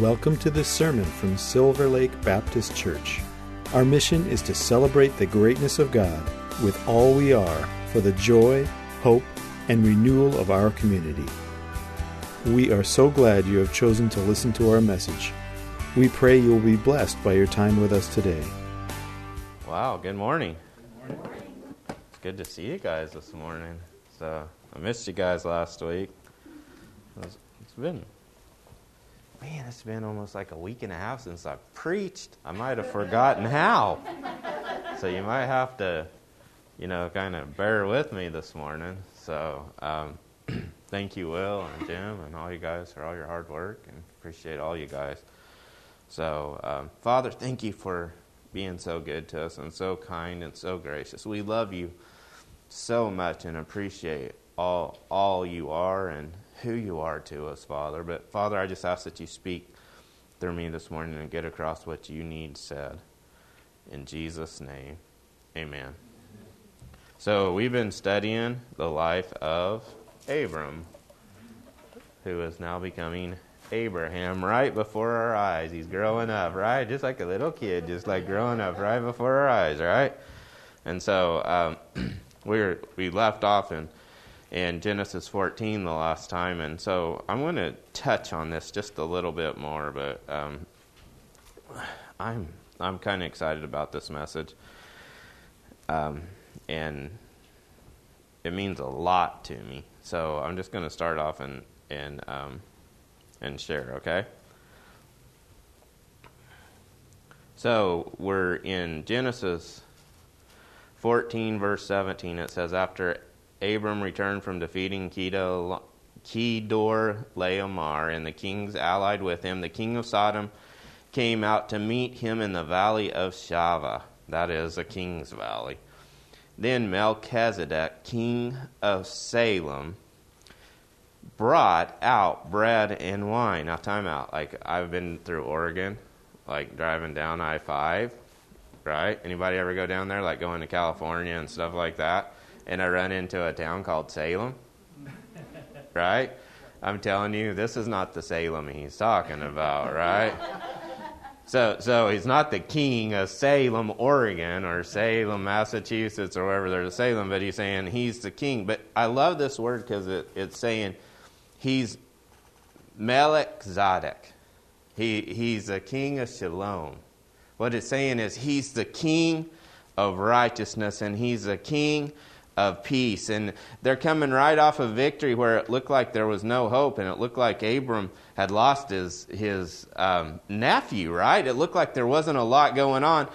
Welcome to this sermon from Silver Lake Baptist Church. Our mission is to celebrate the greatness of God with all we are for the joy, hope, and renewal of our community. We are so glad you have chosen to listen to our message. We pray you will be blessed by your time with us today. Wow, good morning. Good morning. It's good to see you guys this morning. So I missed you guys last week. It's been almost like a week and a half since I preached. I might have forgotten how. So you might have to, kind of bear with me this morning. So thank you, Will and Jim and all you guys for all your hard work, and appreciate all you guys. So Father, thank you for being so good to us and so kind and so gracious. We love you so much and appreciate all you are and who you are to us, Father. But Father, I just ask that you speak through me this morning and get across what you need said. In Jesus' name, amen. So we've been studying the life of Abram, who is now becoming Abraham right before our eyes. He's growing up, right? Just like a little kid, just like growing up right before our eyes, right? And so we left off in Genesis 14 the last time, and so I'm going to touch on this just a little bit more, but I'm kind of excited about this message, and it means a lot to me. So I'm just going to start off and share, okay? So we're in Genesis 14, verse 17. It says, "After Abram returned from defeating Kedor Leomar and the kings allied with him, the king of Sodom came out to meet him in the valley of Shava." That is a king's valley. "Then Melchizedek, king of Salem, brought out bread and wine." Now, time out. I've been through Oregon, driving down I-5, right? Anybody ever go down there, going to California and stuff like that? And I run into a town called Salem, right? I'm telling you, this is not the Salem he's talking about, right? So he's not the king of Salem, Oregon, or Salem, Massachusetts, or wherever there's a Salem, but he's saying he's the king. But I love this word because it's saying he's Melchizedek. He's the king of Shalom. What it's saying is he's the king of righteousness, and he's the king of peace. And they're coming right off of victory where it looked like there was no hope, and it looked like Abram had lost his nephew, right? It looked like there wasn't a lot going on,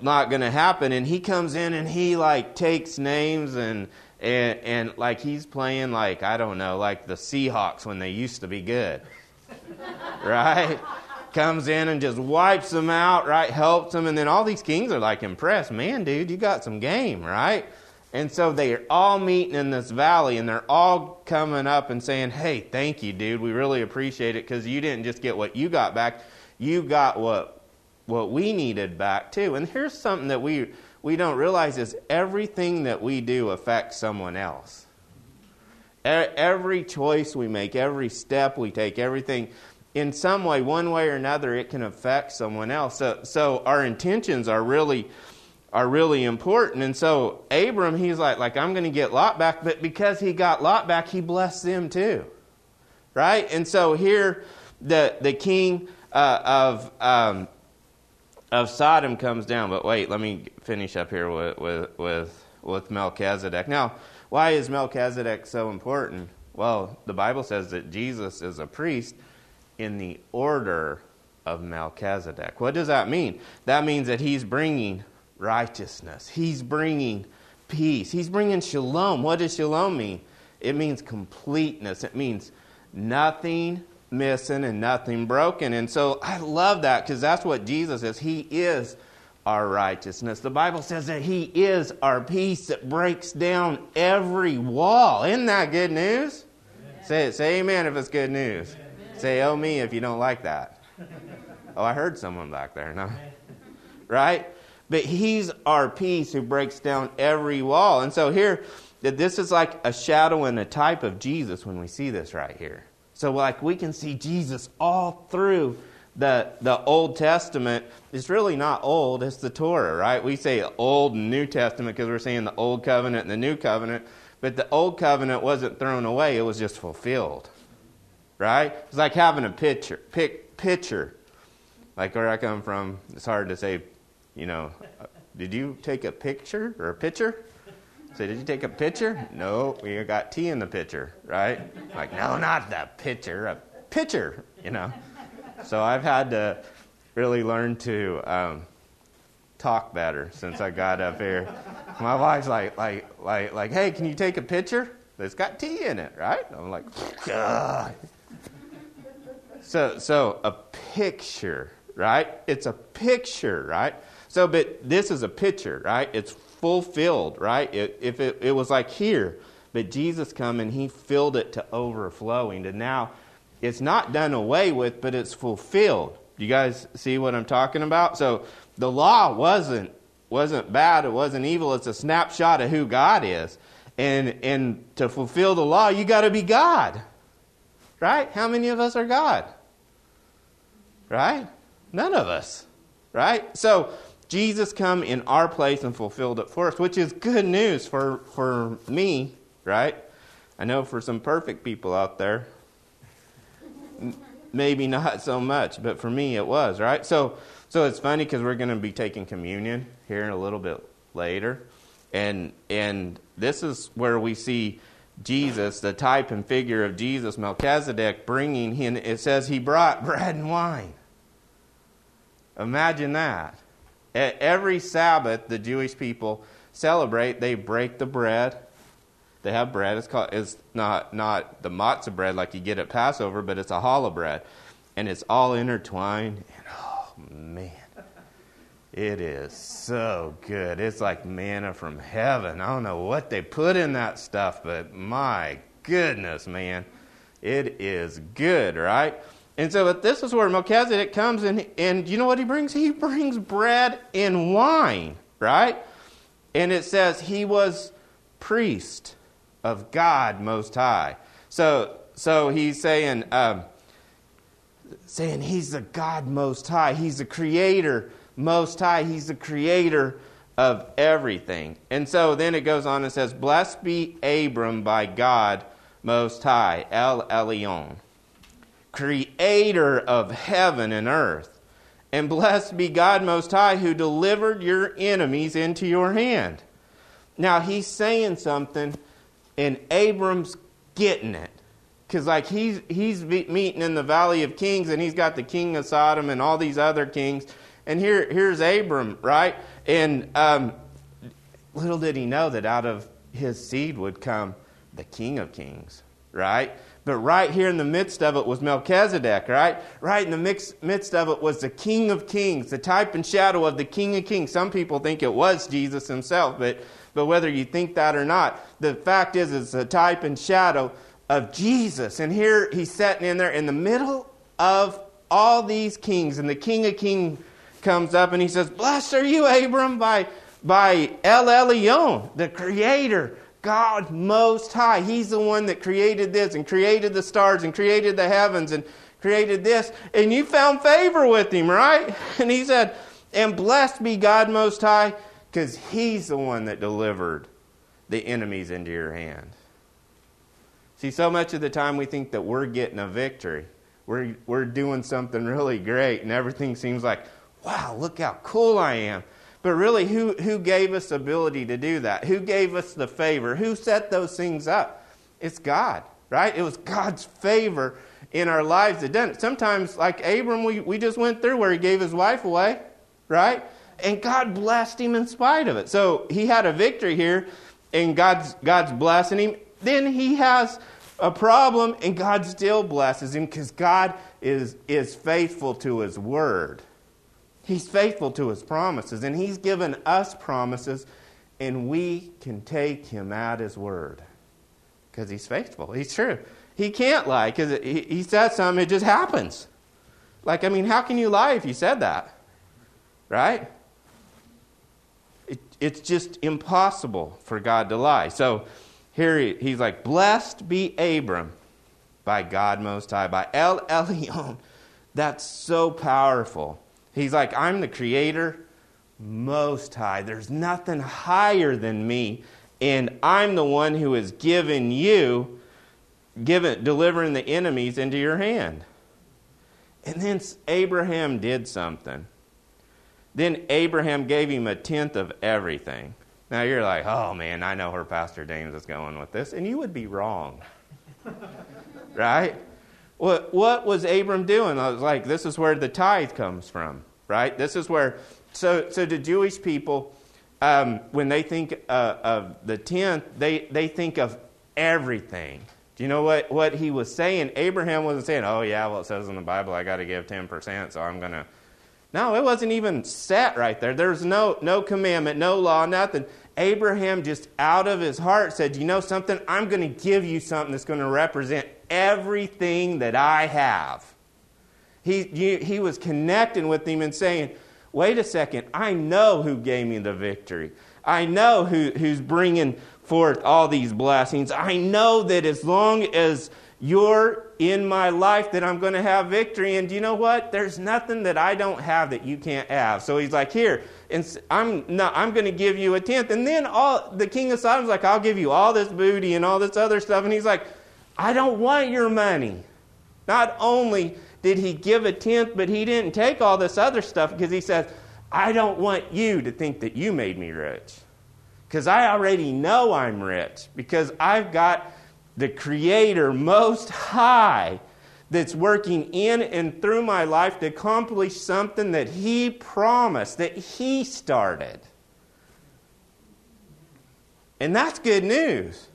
not going to happen. And he comes in and he takes names and he's playing the Seahawks when they used to be good, right? Comes in and just wipes them out, right? Helps them, and then all these kings are impressed. Man, dude, you got some game, right? And so they're all meeting in this valley, and they're all coming up and saying, "Hey, thank you, dude. We really appreciate it, because you didn't just get what you got back. You got what we needed back, too." And here's something that we don't realize is everything that we do affects someone else. Every choice we make, every step we take, everything, in some way, one way or another, it can affect someone else. So our intentions are really important. And so Abram, he's like, "I'm going to get Lot back," but because he got Lot back, he blessed them too, right? And so here, the king of Sodom comes down. But wait, let me finish up here with Melchizedek. Now, why is Melchizedek so important? Well, the Bible says that Jesus is a priest in the order of Melchizedek. What does that mean? That means that he's bringing righteousness. He's bringing peace. He's bringing shalom. What does shalom mean? It means completeness. It means nothing missing and nothing broken. And so I love that, because that's what Jesus is. He is our righteousness. The Bible says that he is our peace that breaks down every wall. Isn't that good news? Amen. Say amen if it's good news. Amen. Say, "Oh me," if you don't like that. Oh, I heard someone back there. No. Right? But he's our peace who breaks down every wall. And so here, this is like a shadow and a type of Jesus when we see this right here. So like we can see Jesus all through the Old Testament. It's really not old, it's the Torah, right? We say Old and New Testament because we're saying the Old Covenant and the New Covenant. But the Old Covenant wasn't thrown away, it was just fulfilled, right? It's like having a picture. Like where I come from, it's hard to say, you know, did you take a picture or a pitcher? Say, did you take a pitcher? No, we got tea in the pitcher, right? Like, no, not the pitcher, a pitcher, you know. So I've had to really learn to talk better since I got up here. My wife's like, hey, can you take a picture that's got tea in it, right? I'm like, ugh. So a picture, right? It's a picture, right? So, but this is a picture, right? It's fulfilled, right? It was like here, but Jesus come and he filled it to overflowing, and now it's not done away with, but it's fulfilled. You guys see what I'm talking about? So the law wasn't bad. It wasn't evil. It's a snapshot of who God is. And to fulfill the law, you got to be God. Right? How many of us are God? Right? None of us. Right? So Jesus come in our place and fulfilled it for us, which is good news for me. Right? I know for some perfect people out there, maybe not so much, but for me it was, right? So it's funny because we're going to be taking communion here a little bit later. And this is where we see Jesus, the type and figure of Jesus, Melchizedek, bringing in. It says he brought bread and wine. Imagine that. Every Sabbath, the Jewish people celebrate. They break the bread. They have bread. It's not the matzah bread like you get at Passover, but it's a challah bread. And it's all intertwined. And oh, man, it is so good. It's like manna from heaven. I don't know what they put in that stuff, but my goodness, man, it is good, right? And so this is where Melchizedek comes, and you know what he brings? He brings bread and wine, right? And it says he was priest of God Most High. So he's saying he's the God Most High. He's the Creator Most High. He's the Creator of everything. And so then it goes on and says, "Blessed be Abram by God Most High, El Elyon, Creator of heaven and earth. And blessed be God Most High who delivered your enemies into your hand." Now he's saying something, and Abram's getting it. Because like he's meeting in the Valley of Kings, and he's got the king of Sodom and all these other kings. And here's Abram, right? And little did he know that out of his seed would come the King of Kings, right? But right here in the midst of it was Melchizedek, right? Right in the midst of it was the King of Kings, the type and shadow of the King of Kings. Some people think it was Jesus himself, but whether you think that or not, the fact is it's a type and shadow of Jesus. And here he's sitting in there in the middle of all these kings. And the King of Kings comes up and he says, "Blessed are you, Abram, by El Elyon, the Creator, God Most High." He's the one that created this and created the stars and created the heavens and created this. And you found favor with him, right? And he said, "And blessed be God Most High, because he's the one that delivered the enemies into your hand." See, so much of the time we think that we're getting a victory. We're doing something really great, and everything seems like, wow, look how cool I am. But really, who gave us the ability to do that? Who gave us the favor? Who set those things up? It's God, right? It was God's favor in our lives that done it. Sometimes, like Abram, we just went through where he gave his wife away, right? And God blessed him in spite of it. So he had a victory here, and God's blessing him. Then he has a problem, and God still blesses him because God is faithful to his word. He's faithful to his promises, and he's given us promises, and we can take him at his word because he's faithful. He's true. He can't lie because he said something, it just happens. Like, I mean, how can you lie if you said that? Right? It's just impossible for God to lie. So here he's like, "Blessed be Abram by God Most High, by El Elyon. That's so powerful. He's like, I'm the creator most high. There's nothing higher than me. And I'm the one who has given you, delivering the enemies into your hand. And then Abraham did something. Then Abraham gave him a tenth of everything. Now you're like, oh man, I know where Pastor James is going with this. And you would be wrong. Right? What was Abram doing? I was like, this is where the tithe comes from, right? This is where, so the Jewish people, when they think of the tenth, they think of everything. Do you know what he was saying? Abraham wasn't saying, oh yeah, well it says in the Bible I got to give 10%, so I'm going to. No, it wasn't even set right there. There's no commandment, no law, nothing. Abraham just out of his heart said, you know something? I'm going to give you something that's going to represent everything that I have. He was connecting with him and saying, wait a second, I know who gave me the victory. I know who's bringing forth all these blessings. I know that as long as you're in my life that I'm going to have victory. And do you know what? There's nothing that I don't have that you can't have. So he's like, here, and I'm going to give you a tenth. And then the king of Sodom's like, I'll give you all this booty and all this other stuff. And he's like, I don't want your money. Not only did he give a tenth, but he didn't take all this other stuff because he says, I don't want you to think that you made me rich because I already know I'm rich because I've got the Creator Most High that's working in and through my life to accomplish something that He promised, that He started. And that's good news.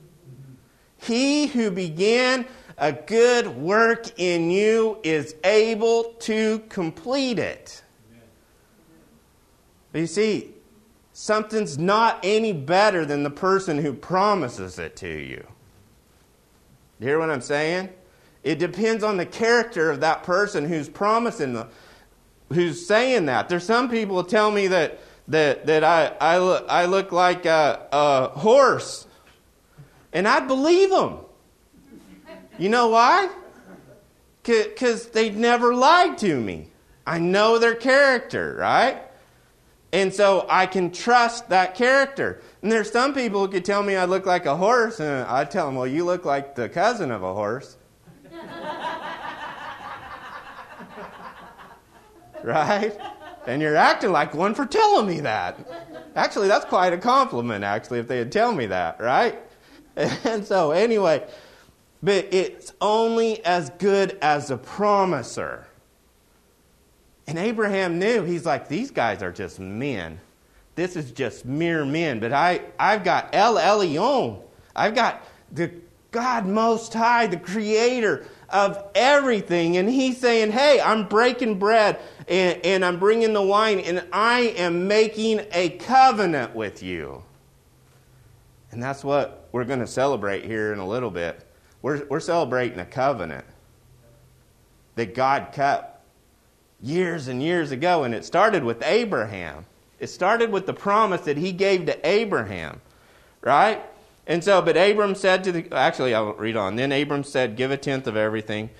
He who began a good work in you is able to complete it. But you see, something's not any better than the person who promises it to you. You hear what I'm saying? It depends on the character of that person who's promising, who's saying that. There's some people tell me that I look like a horse. And I believe them. You know why? Because they never lied to me. I know their character, right? And so I can trust that character. And there's some people who could tell me I look like a horse, and I tell them, well, you look like the cousin of a horse. Right? And you're acting like one for telling me that. Actually, that's quite a compliment, actually, if they had told me that, right? And so anyway, but it's only as good as a promiser. And Abraham knew, he's like, these guys are just men. This is just mere men. But I've got El Elyon. I've got the God Most High, the Creator of everything. And he's saying, hey, I'm breaking bread and I'm bringing the wine and I am making a covenant with you. And that's what we're going to celebrate here in a little bit. We're celebrating a covenant that God cut years and years ago. And it started with Abraham. It started with the promise that he gave to Abraham, right? And so, but Abram said actually, I won't read on. Then Abram said, give a tenth of everything.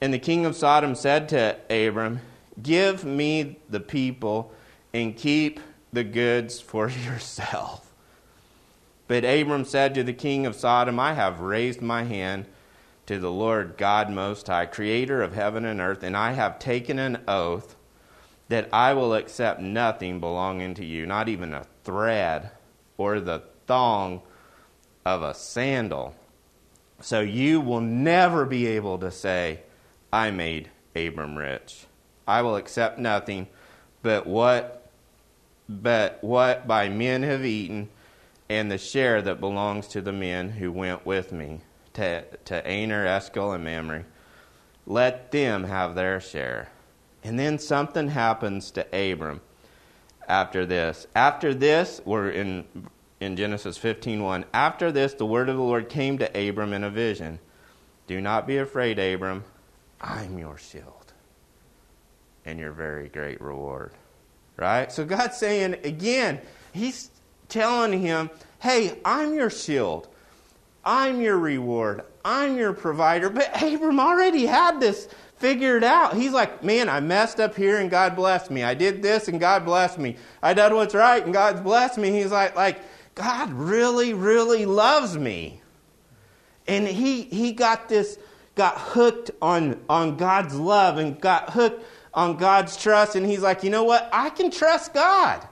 And the king of Sodom said to Abram, give me the people and keep the goods for yourself. But Abram said to the king of Sodom, I have raised my hand to the Lord God Most High, creator of heaven and earth, and I have taken an oath that I will accept nothing belonging to you, not even a thread or the thong of a sandal. So you will never be able to say, I made Abram rich. I will accept nothing but what by men have eaten, and the share that belongs to the men who went with me, to Aner, Eshcol, and Mamre. Let them have their share. And then something happens to Abram after this. After this, we're in Genesis 15:1. After this, the word of the Lord came to Abram in a vision. Do not be afraid, Abram. I'm your shield and your very great reward. Right? So God's saying, again, he's telling him, hey, I'm your shield. I'm your reward. I'm your provider. But Abram already had this figured out. He's like, man, I messed up here and God blessed me. I did this and God blessed me. I done what's right and God blessed me. He's like God really, really loves me. And he got hooked on God's love and got hooked on God's trust. And he's like, you know what? I can trust God.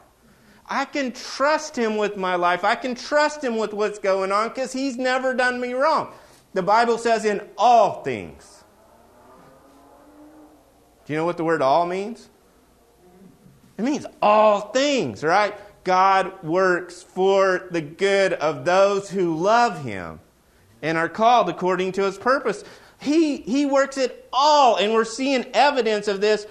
I can trust him with my life. I can trust him with what's going on because he's never done me wrong. The Bible says in all things. Do you know what the word all means? It means all things, right? God works for the good of those who love him and are called according to his purpose. He works it all, and we're seeing evidence of this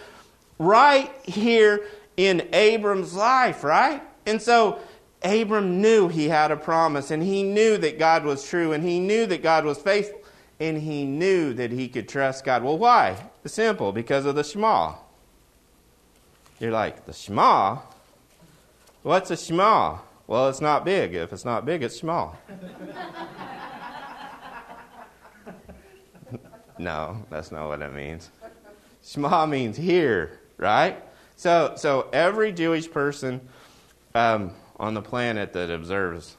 right here in Abram's life, right? And so Abram knew he had a promise, and he knew that God was true, and he knew that God was faithful, and he knew that he could trust God. Well, why? It's simple, because of the Shema. You're like, the Shema? What's a Shema? Well, it's not big. If it's not big, it's small. No, that's not what it means. Shema means here, right? So every Jewish person on the planet that observes,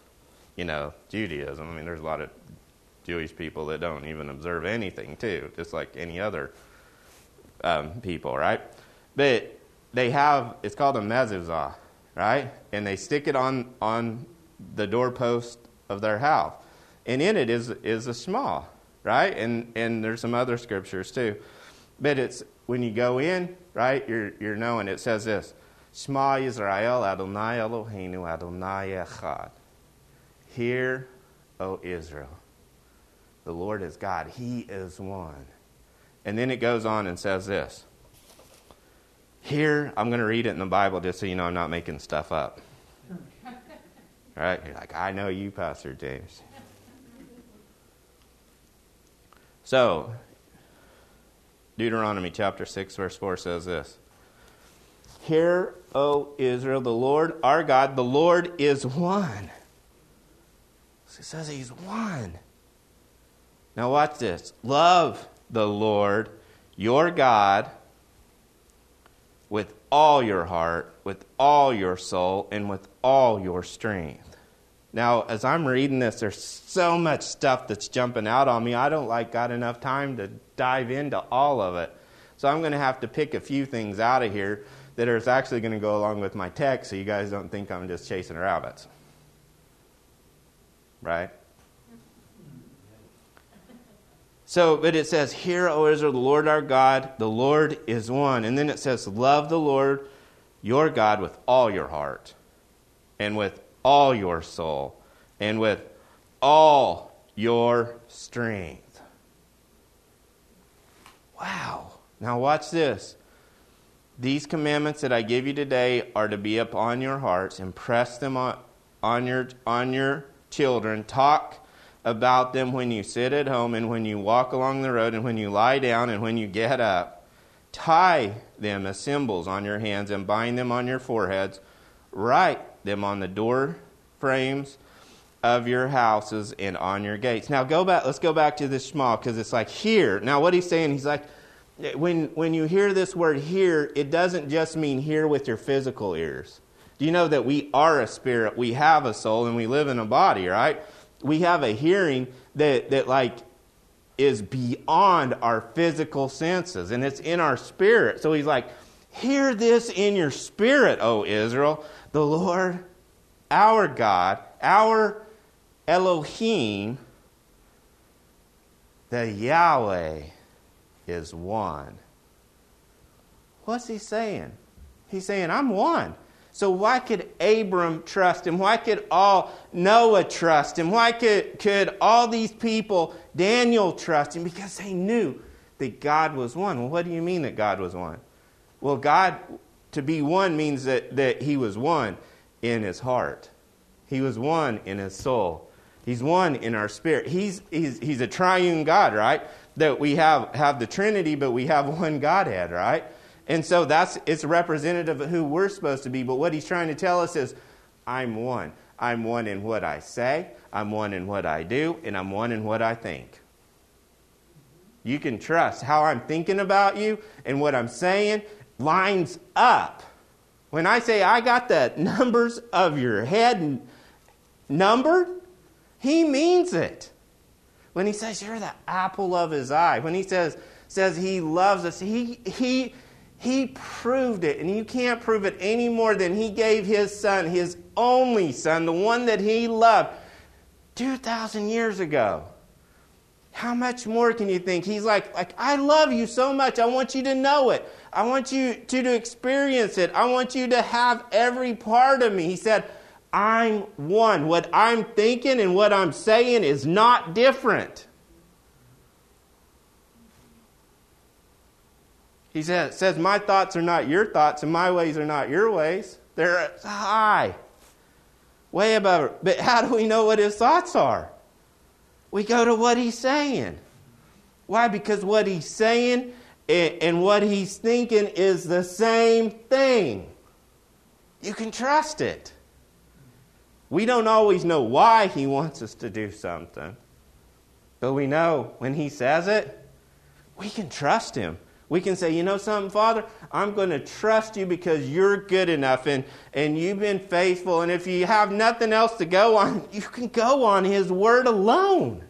Judaism. I mean, there's a lot of Jewish people that don't even observe anything too, just like any other people, right? But they have, it's called a mezuzah, right? And they stick it on the doorpost of their house. And in it is a Shema, right? And there's some other scriptures too. But it's, when you go in, right, you're knowing, it says this, Shema Yisrael, Adonai Eloheinu, Adonai Echad. Hear, O Israel, the Lord is God. He is one. And then it goes on and says this. Here, I'm going to read it in the Bible just so you know I'm not making stuff up. All right? You're like, I know you, Pastor James. So, Deuteronomy chapter 6, verse 4 says this. Hear, O Israel, the Lord our God, the Lord is one. So it says he's one. Now watch this. Love the Lord your God with all your heart, with all your soul, and with all your strength. Now, as I'm reading this, there's so much stuff that's jumping out on me. I don't got enough time to dive into all of it. So I'm going to have to pick a few things out of here that are actually going to go along with my text so you guys don't think I'm just chasing rabbits. Right? So, but it says, Hear, O Israel, the Lord our God, the Lord is one. And then it says, Love the Lord your God with all your heart and with all your soul, and with all your strength. Wow. Now watch this. These commandments that I give you today are to be upon your hearts. Impress them on your children. Talk about them when you sit at home and when you walk along the road and when you lie down and when you get up. Tie them as symbols on your hands and bind them on your foreheads. Write them on the door frames of your houses and on your gates. Now go back. Let's go back to this Shema, because it's like here. Now what he's saying, he's like, when you hear this word hear, it doesn't just mean hear with your physical ears. Do you know that we are a spirit, we have a soul, and we live in a body, right? We have a hearing that is beyond our physical senses, and it's in our spirit. So he's like, hear this in your spirit, O Israel. The Lord, our God, our Elohim, the Yahweh, is one. What's he saying? He's saying, I'm one. So why could Abram trust him? Why could all Noah trust him? Why could all these people, Daniel, trust him? Because they knew that God was one. Well, what do you mean that God was one? Well, God... to be one means that he was one in his heart. He was one in his soul. He's one in our spirit. He's a triune God, right? That we have the Trinity, but we have one Godhead, right? And so it's representative of who we're supposed to be. But what he's trying to tell us is, I'm one. I'm one in what I say, I'm one in what I do, and I'm one in what I think. You can trust how I'm thinking about you and what I'm saying lines up. When I say I got the numbers of your head numbered, he means it. When he says you're the apple of his eye, when he says he loves us, he proved it, and you can't prove it any more than he gave his son, his only son, the one that he loved 2,000 years ago. How much more can you think? He's like, I love you so much. I want you to know it. I want you to experience it. I want you to have every part of me. He said, I'm one. What I'm thinking and what I'm saying is not different. He says, my thoughts are not your thoughts and my ways are not your ways. They're high, way above it. But how do we know what his thoughts are? We go to what he's saying. Why? Because what he's saying and what he's thinking is the same thing. You can trust it. We don't always know why he wants us to do something, but we know when he says it, we can trust him. We can say, you know something, Father? I'm going to trust you because you're good enough and you've been faithful. And if you have nothing else to go on, you can go on his word alone.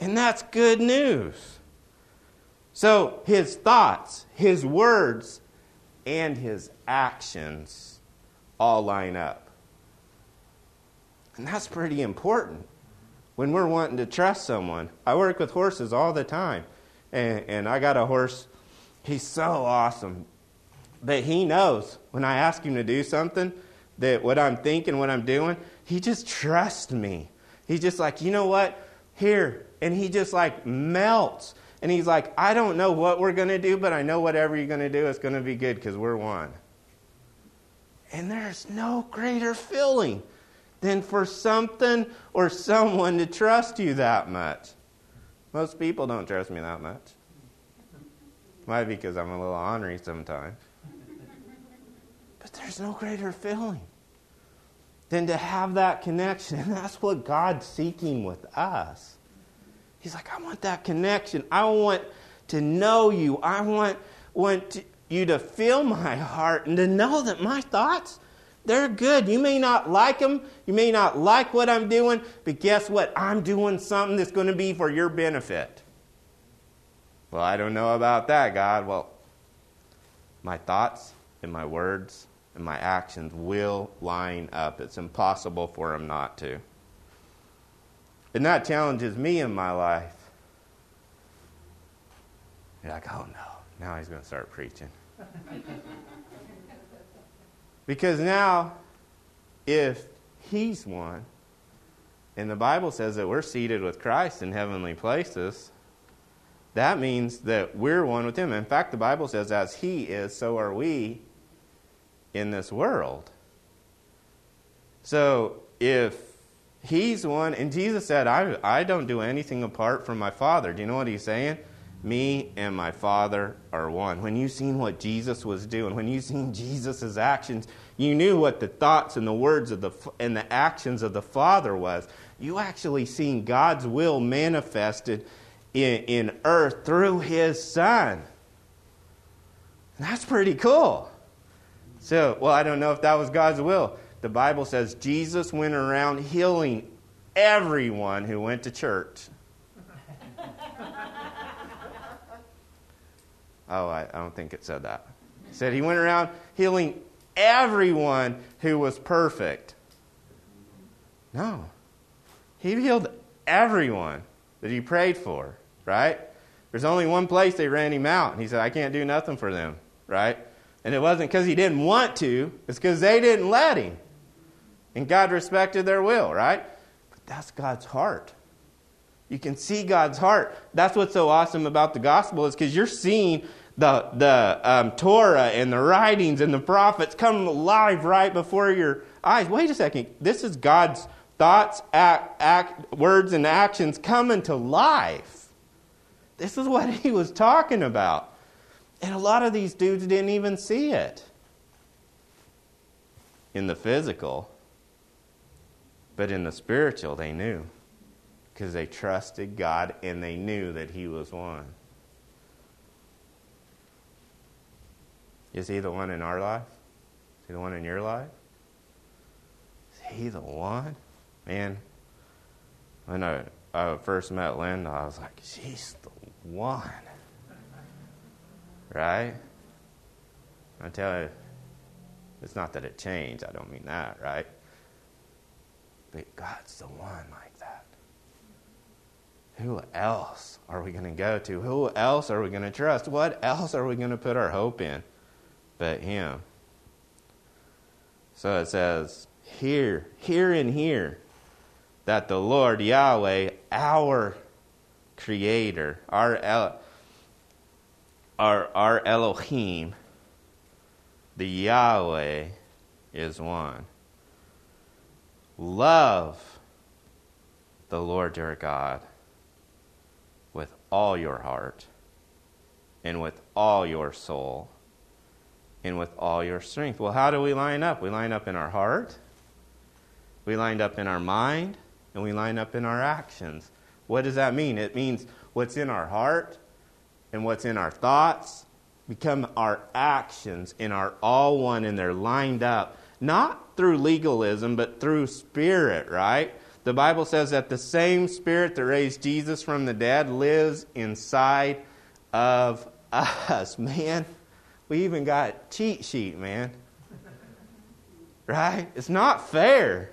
And that's good news. So his thoughts, his words, and his actions all line up. And that's pretty important when we're wanting to trust someone. I work with horses all the time. And I got a horse. He's so awesome. But he knows when I ask him to do something, that what I'm thinking, what I'm doing, he just trusts me. He's just like, you know what? Here. And he just like melts. And he's like, I don't know what we're going to do, but I know whatever you're going to do is going to be good because we're one. And there's no greater feeling than for something or someone to trust you that much. Most people don't trust me that much. Might be because I'm a little ornery sometimes. But there's no greater feeling than to have that connection. And that's what God's seeking with us. He's like, I want that connection. I want to know you. I want you to feel my heart and to know that my thoughts, they're good. You may not like them. You may not like what I'm doing. But guess what? I'm doing something that's going to be for your benefit. Well, I don't know about that, God. Well, my thoughts and my words and my actions will line up. It's impossible for them not to. And that challenges me in my life. You're like, oh no, now he's going to start preaching. Because now, if he's one, and the Bible says that we're seated with Christ in heavenly places, that means that we're one with him. In fact, the Bible says, as he is, so are we in this world. So, if he's one, and Jesus said, I don't do anything apart from my Father. Do you know what he's saying? Me and my Father are one. When you seen what Jesus was doing, when you seen Jesus' actions, you knew what the thoughts and the words of the actions of the Father was. You actually seen God's will manifested in earth through his Son. And that's pretty cool. So, well, I don't know if that was God's will. The Bible says Jesus went around healing everyone who went to church. Oh, I don't think it said that. It said he went around healing everyone who was perfect. No. He healed everyone that he prayed for, right? There's only one place they ran him out. And he said, I can't do nothing for them, right? And it wasn't because he didn't want to. It's because they didn't let him. And God respected their will, right? But that's God's heart. You can see God's heart. That's what's so awesome about the gospel is because you're seeing the Torah and the writings and the prophets come alive right before your eyes. Wait a second. This is God's thoughts, words, and actions coming to life. This is what he was talking about. And a lot of these dudes didn't even see it in the physical. But in the spiritual, they knew, because they trusted God and they knew that He was one. Is He the one in our life? Is He the one in your life? Is He the one? Man, when I first met Linda, I was like, she's the one. Right? I tell you, it's not that it changed. I don't mean that, right? But God's the one like that. Who else are we going to go to? Who else are we going to trust? What else are we going to put our hope in but Him? So it says, hear that the Lord Yahweh, our Creator, our Elohim, the Yahweh is one. Love the Lord your God with all your heart and with all your soul and with all your strength. Well, how do we line up? We line up in our heart, we line up in our mind, and we line up in our actions. What does that mean? It means what's in our heart and what's in our thoughts become our actions and are all one, and they're lined up, not through legalism, but through spirit, right? The Bible says that the same spirit that raised Jesus from the dead lives inside of us, man. We even got a cheat sheet, man. Right? It's not fair.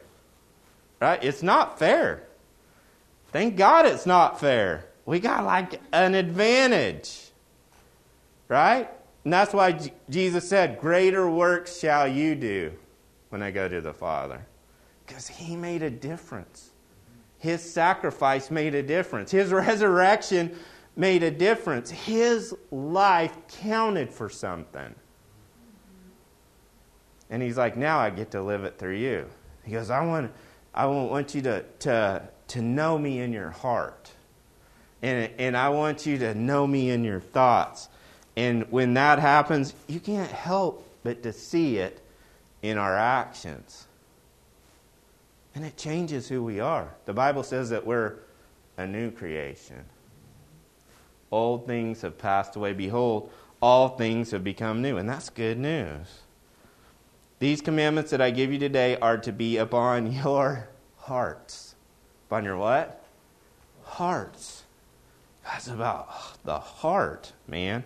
Right? It's not fair. Thank God it's not fair. We got like an advantage. Right? And that's why Jesus said, greater works shall you do when I go to the Father. Because He made a difference. His sacrifice made a difference. His resurrection made a difference. His life counted for something. And He's like, now I get to live it through you. He goes, I want you to know me in your heart. And I want you to know me in your thoughts. And when that happens, you can't help but to see it in our actions. And it changes who we are. The Bible says that we're a new creation. Old things have passed away. Behold, all things have become new. And that's good news. These commandments that I give you today are to be upon your hearts. Upon your what? Hearts. That's about the heart, man.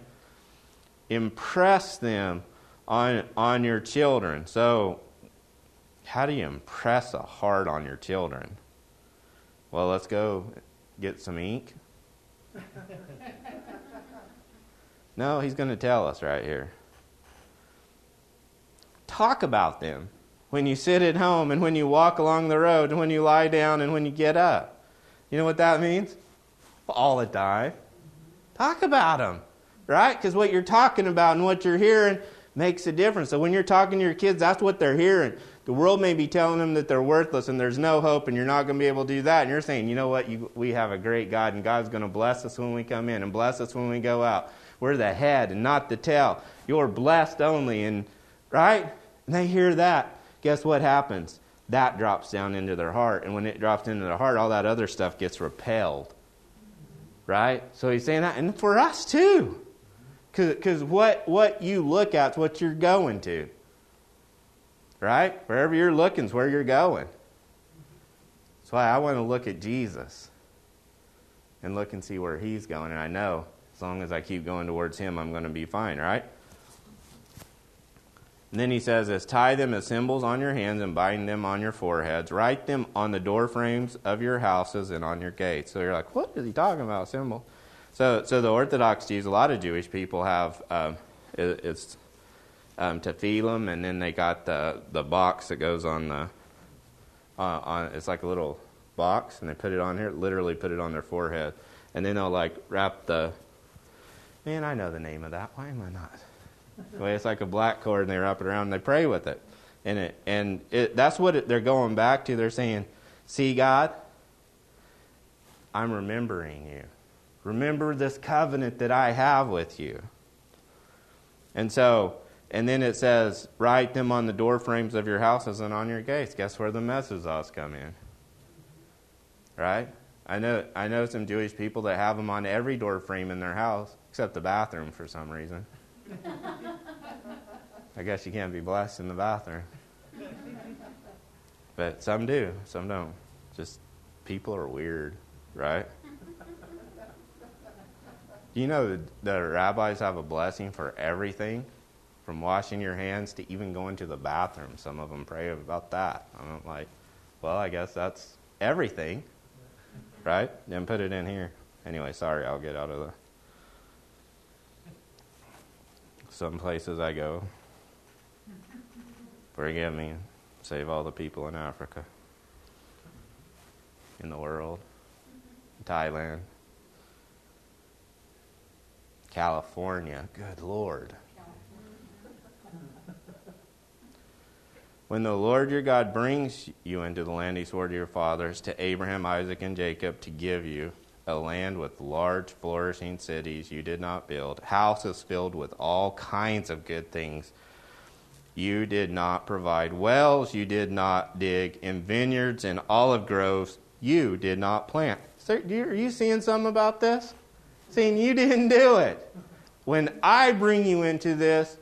Impress them on your children. So, how do you impress a heart on your children? Well, let's go get some ink. No, He's going to tell us right here. Talk about them when you sit at home and when you walk along the road and when you lie down and when you get up. You know what that means? All the time. Talk about them. Right? Because what you're talking about and what you're hearing makes a difference. So when you're talking to your kids, that's what they're hearing. The world may be telling them that they're worthless and there's no hope and you're not going to be able to do that. And you're saying, you know what? We have a great God, and God's going to bless us when we come in and bless us when we go out. We're the head and not the tail. You're blessed only. And right? And they hear that. Guess what happens? That drops down into their heart. And when it drops into their heart, all that other stuff gets repelled. Right? So He's saying that. And for us too. Because what you look at is what you're going to. Right? Wherever you're looking is where you're going. That's why I want to look at Jesus and look and see where He's going. And I know as long as I keep going towards Him, I'm going to be fine, right? And then He says this, tie them as symbols on your hands and bind them on your foreheads. Write them on the door frames of your houses and on your gates. So you're like, what is he talking about, symbol? So the Orthodox Jews, a lot of Jewish people have tefillim, and then they got the box that goes on the on. It's like a little box, and they put it on here, literally put it on their forehead, and then they'll like wrap the. Man, I know the name of that. Why am I not? Well, it's like a black cord, and they wrap it around, and they pray with it, and that's what they're going back to. They're saying, "See, God, I'm remembering you. Remember this covenant that I have with you." And so, and then it says, write them on the door frames of your houses and on your gates. Guess where the mezuzahs come in? right? I know some Jewish people that have them on every door frame in their house, except the bathroom for some reason. I guess you can't be blessed in the bathroom. But some do, some don't. Just people are weird, right? Do you know the rabbis have a blessing for everything? From washing your hands to even going to the bathroom. Some of them pray about that. I'm like, well, I guess that's everything, right? Then put it in here. Anyway, sorry, I'll get out of the... Some places I go. Forgive me. Save all the people in Africa. In the world. Thailand. California. Good Lord. When the Lord your God brings you into the land he swore to your fathers, to Abraham, Isaac, and Jacob, to give you, a land with large, flourishing cities you did not build, houses filled with all kinds of good things you did not provide, wells you did not dig, and vineyards and olive groves you did not plant. Sir, are you seeing something about this? Seeing you didn't do it. When I bring you into this,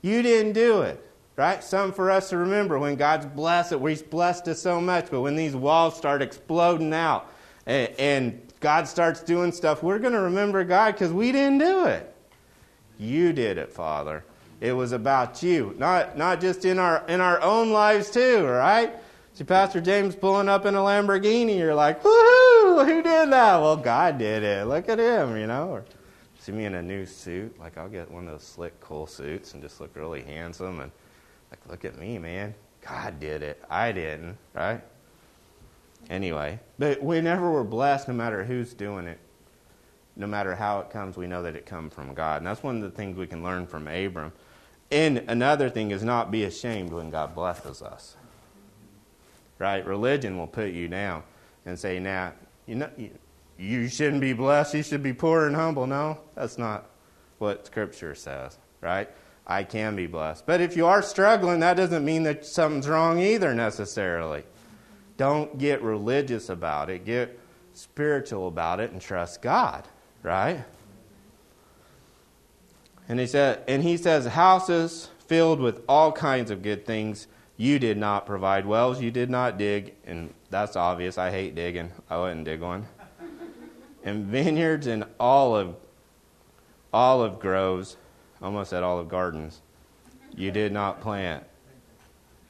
you didn't do it. Right? Something for us to remember. When God's blessed, he's blessed us so much, but when these walls start exploding out and God starts doing stuff, we're going to remember God because we didn't do it. You did it, Father. It was about you. Not just in our own lives too, right? See Pastor James pulling up in a Lamborghini, you're like, woohoo, who did that? Well, God did it. Look at him, you know. Or see me in a new suit. Like I'll get one of those slick, cool suits and just look really handsome and like, look at me, man. God did it. I didn't, right? Anyway, but whenever we're blessed, no matter who's doing it, no matter how it comes, we know that it comes from God. And that's one of the things we can learn from Abram. And another thing is not be ashamed when God blesses us, right? Religion will put you down and say, nah, you know, you shouldn't be blessed. You should be poor and humble. No, that's not what Scripture says, right? I can be blessed. But if you are struggling, that doesn't mean that something's wrong either necessarily. Don't get religious about it. Get spiritual about it and trust God, right? And he says, houses filled with all kinds of good things you did not provide, wells you did not dig, and that's obvious. I hate digging. I wouldn't dig one. And vineyards and olive groves, almost at Olive Gardens, you did not plant.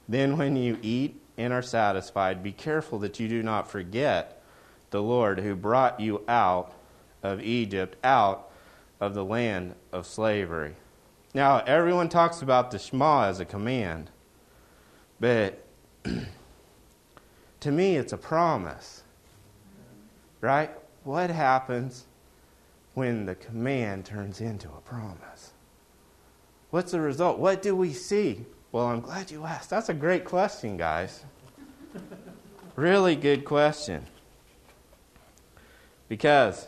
Then when you eat and are satisfied, be careful that you do not forget the Lord who brought you out of Egypt, out of the land of slavery. Now, everyone talks about the Shema as a command, but to me it's a promise, right? What happens when the command turns into a promise? What's the result? What do we see? Well, I'm glad you asked. That's a great question, guys. Really good question. Because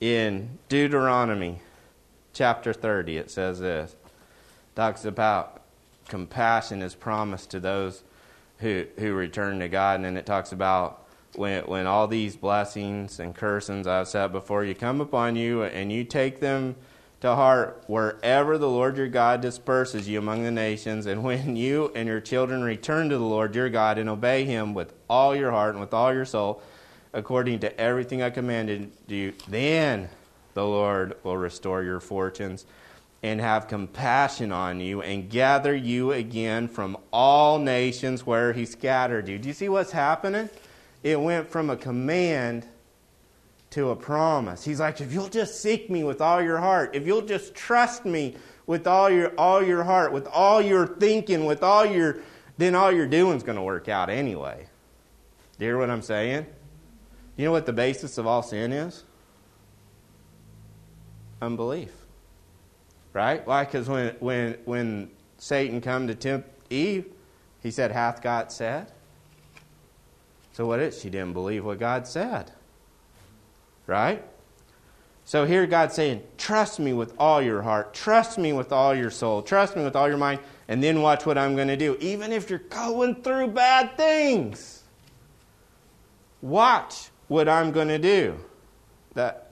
in Deuteronomy chapter 30, it says this. Talks about compassion is promised to those who return to God. And then it talks about when all these blessings and cursings I've set before you come upon you and you take them to heart wherever the Lord your God disperses you among the nations, and when you and your children return to the Lord your God and obey him with all your heart and with all your soul, according to everything I commanded you, then the Lord will restore your fortunes and have compassion on you and gather you again from all nations where he scattered you. Do you see what's happening? It went from a command to a promise. He's like, if you'll just seek me with all your heart, if you'll just trust me with all your heart, with all your thinking, with all your, then all your doing's going to work out anyway. Do you hear what I'm saying? You know what the basis of all sin is? Unbelief. Right? Why? Because when Satan come to tempt Eve, he said, hath God said? So what is? She didn't believe what God said. Right? So here God's saying, trust me with all your heart. Trust me with all your soul. Trust me with all your mind. And then watch what I'm going to do. Even if you're going through bad things. watch what I'm going to do. That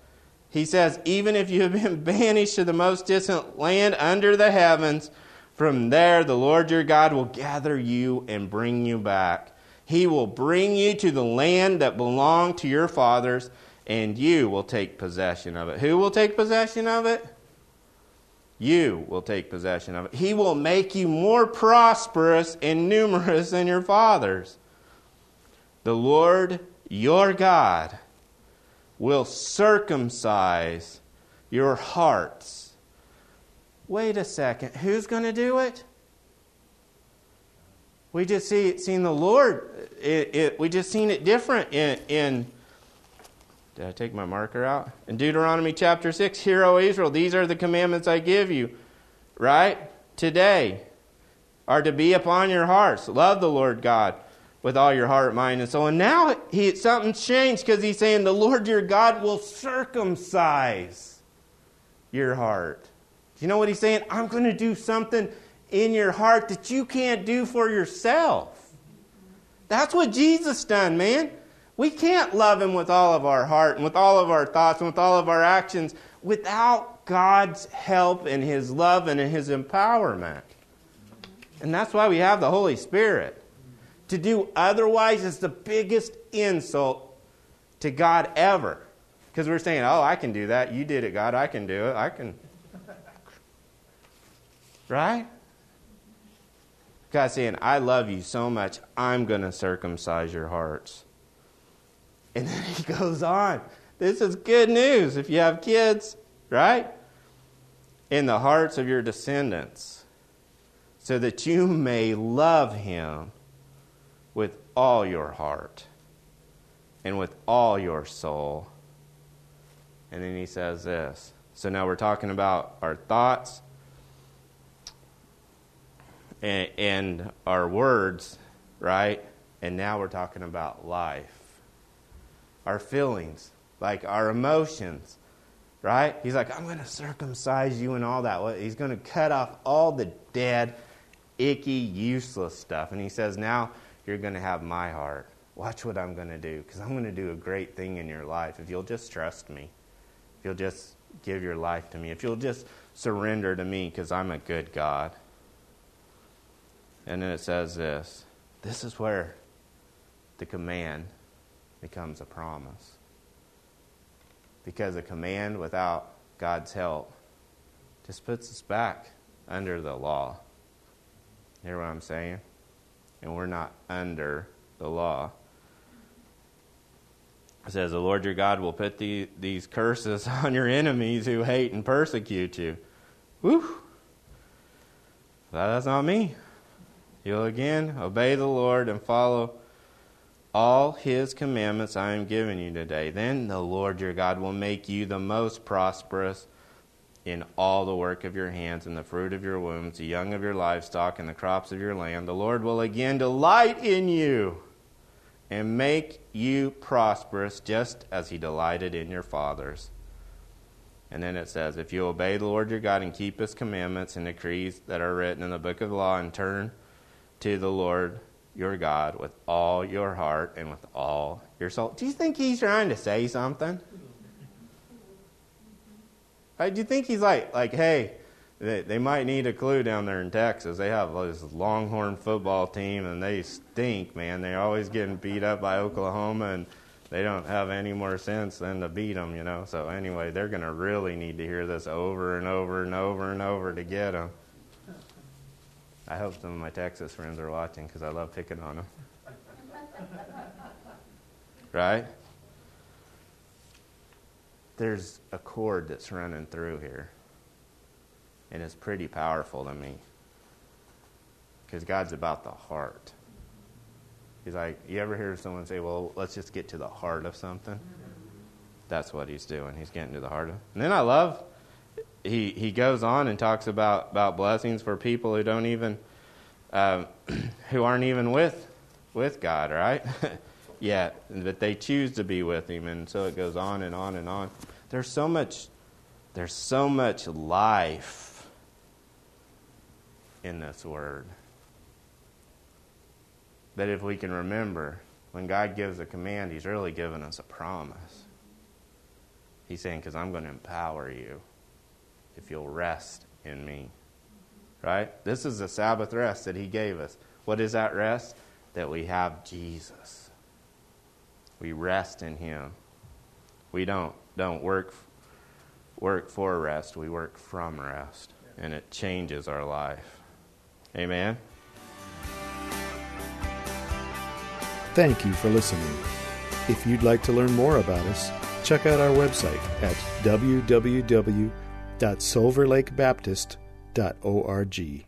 he says, even if you have been banished to the most distant land under the heavens, from there the Lord your God will gather you and bring you back. He will bring you to the land that belonged to your fathers, and you will take possession of it. Who will take possession of it? You will take possession of it. He will make you more prosperous and numerous than your fathers. The Lord your God will circumcise your hearts. Wait a second. Who's going to do it? We just seen the Lord. We just seen it different in did I take my marker out? In Deuteronomy chapter 6, Hear, O Israel, these are the commandments I give you, right? Today are to be upon your hearts. Love the Lord God with all your heart, mind, and soul. And now something's changed because he's saying the Lord your God will circumcise your heart. Do you know what he's saying? I'm going to do something in your heart that you can't do for yourself. That's what Jesus done, man. We can't love him with all of our heart and with all of our thoughts and with all of our actions without God's help and his love and his empowerment. And that's why we have the Holy Spirit. To do otherwise is the biggest insult to God ever. Because we're saying, oh, I can do that. You did it, God. I can do it. I can. Right? God's saying, I love you so much, I'm going to circumcise your hearts. And then he goes on. This is good news if you have kids, right? In the hearts of your descendants, so that you may love him with all your heart and with all your soul. And then he says this. So now we're talking about our thoughts and our words, right? And now we're talking about life. Our feelings, like our emotions, right? He's like, I'm going to circumcise you and all that. He's going to cut off all the dead, icky, useless stuff. And he says, now you're going to have my heart. Watch what I'm going to do, because I'm going to do a great thing in your life if you'll just trust me. If you'll just give your life to me. If you'll just surrender to me, because I'm a good God. And then it says this. This is where the command becomes a promise. Because a command without God's help just puts us back under the law. You hear what I'm saying? And we're not under the law. It says, the Lord your God will put these curses on your enemies who hate and persecute you. Woo! That's not me. You'll again obey the Lord and follow all his commandments I am giving you today. Then the Lord your God will make you the most prosperous in all the work of your hands, and the fruit of your wombs, the young of your livestock, and the crops of your land. The Lord will again delight in you and make you prosperous, just as he delighted in your fathers. And then it says, if you obey the Lord your God and keep his commandments and decrees that are written in the book of the law, and turn to the Lord your God with all your heart and with all your soul. Do you think he's trying to say something? Right? Do you think he's like hey, they might need a clue down there in Texas. They have this Longhorn football team, and they stink, man. They're always getting beat up by Oklahoma, and they don't have any more sense than to beat them, you know. So anyway, they're going to really need to hear this over and over and over and over to get them. I hope some of my Texas friends are watching, because I love picking on them. Right? There's a cord that's running through here. And it's pretty powerful to me. Because God's about the heart. He's like, you ever hear someone say, well, let's just get to the heart of something? That's what he's doing. He's getting to the heart of it. And then I love... He goes on and talks about blessings for people who don't even, who aren't even with God, right? Yet, but they choose to be with him, and so it goes on and on and on. There's so much life in this word. But if we can remember When God gives a command, he's really giving us a promise. He's saying, because I'm going to empower you if you'll rest in me. Right? This is the Sabbath rest that he gave us. What is that rest? That we have Jesus. We rest in him. We don't work for rest. We work from rest. And it changes our life. Amen? Thank you for listening. If you'd like to learn more about us, check out our website at www.silverlakebaptist.org.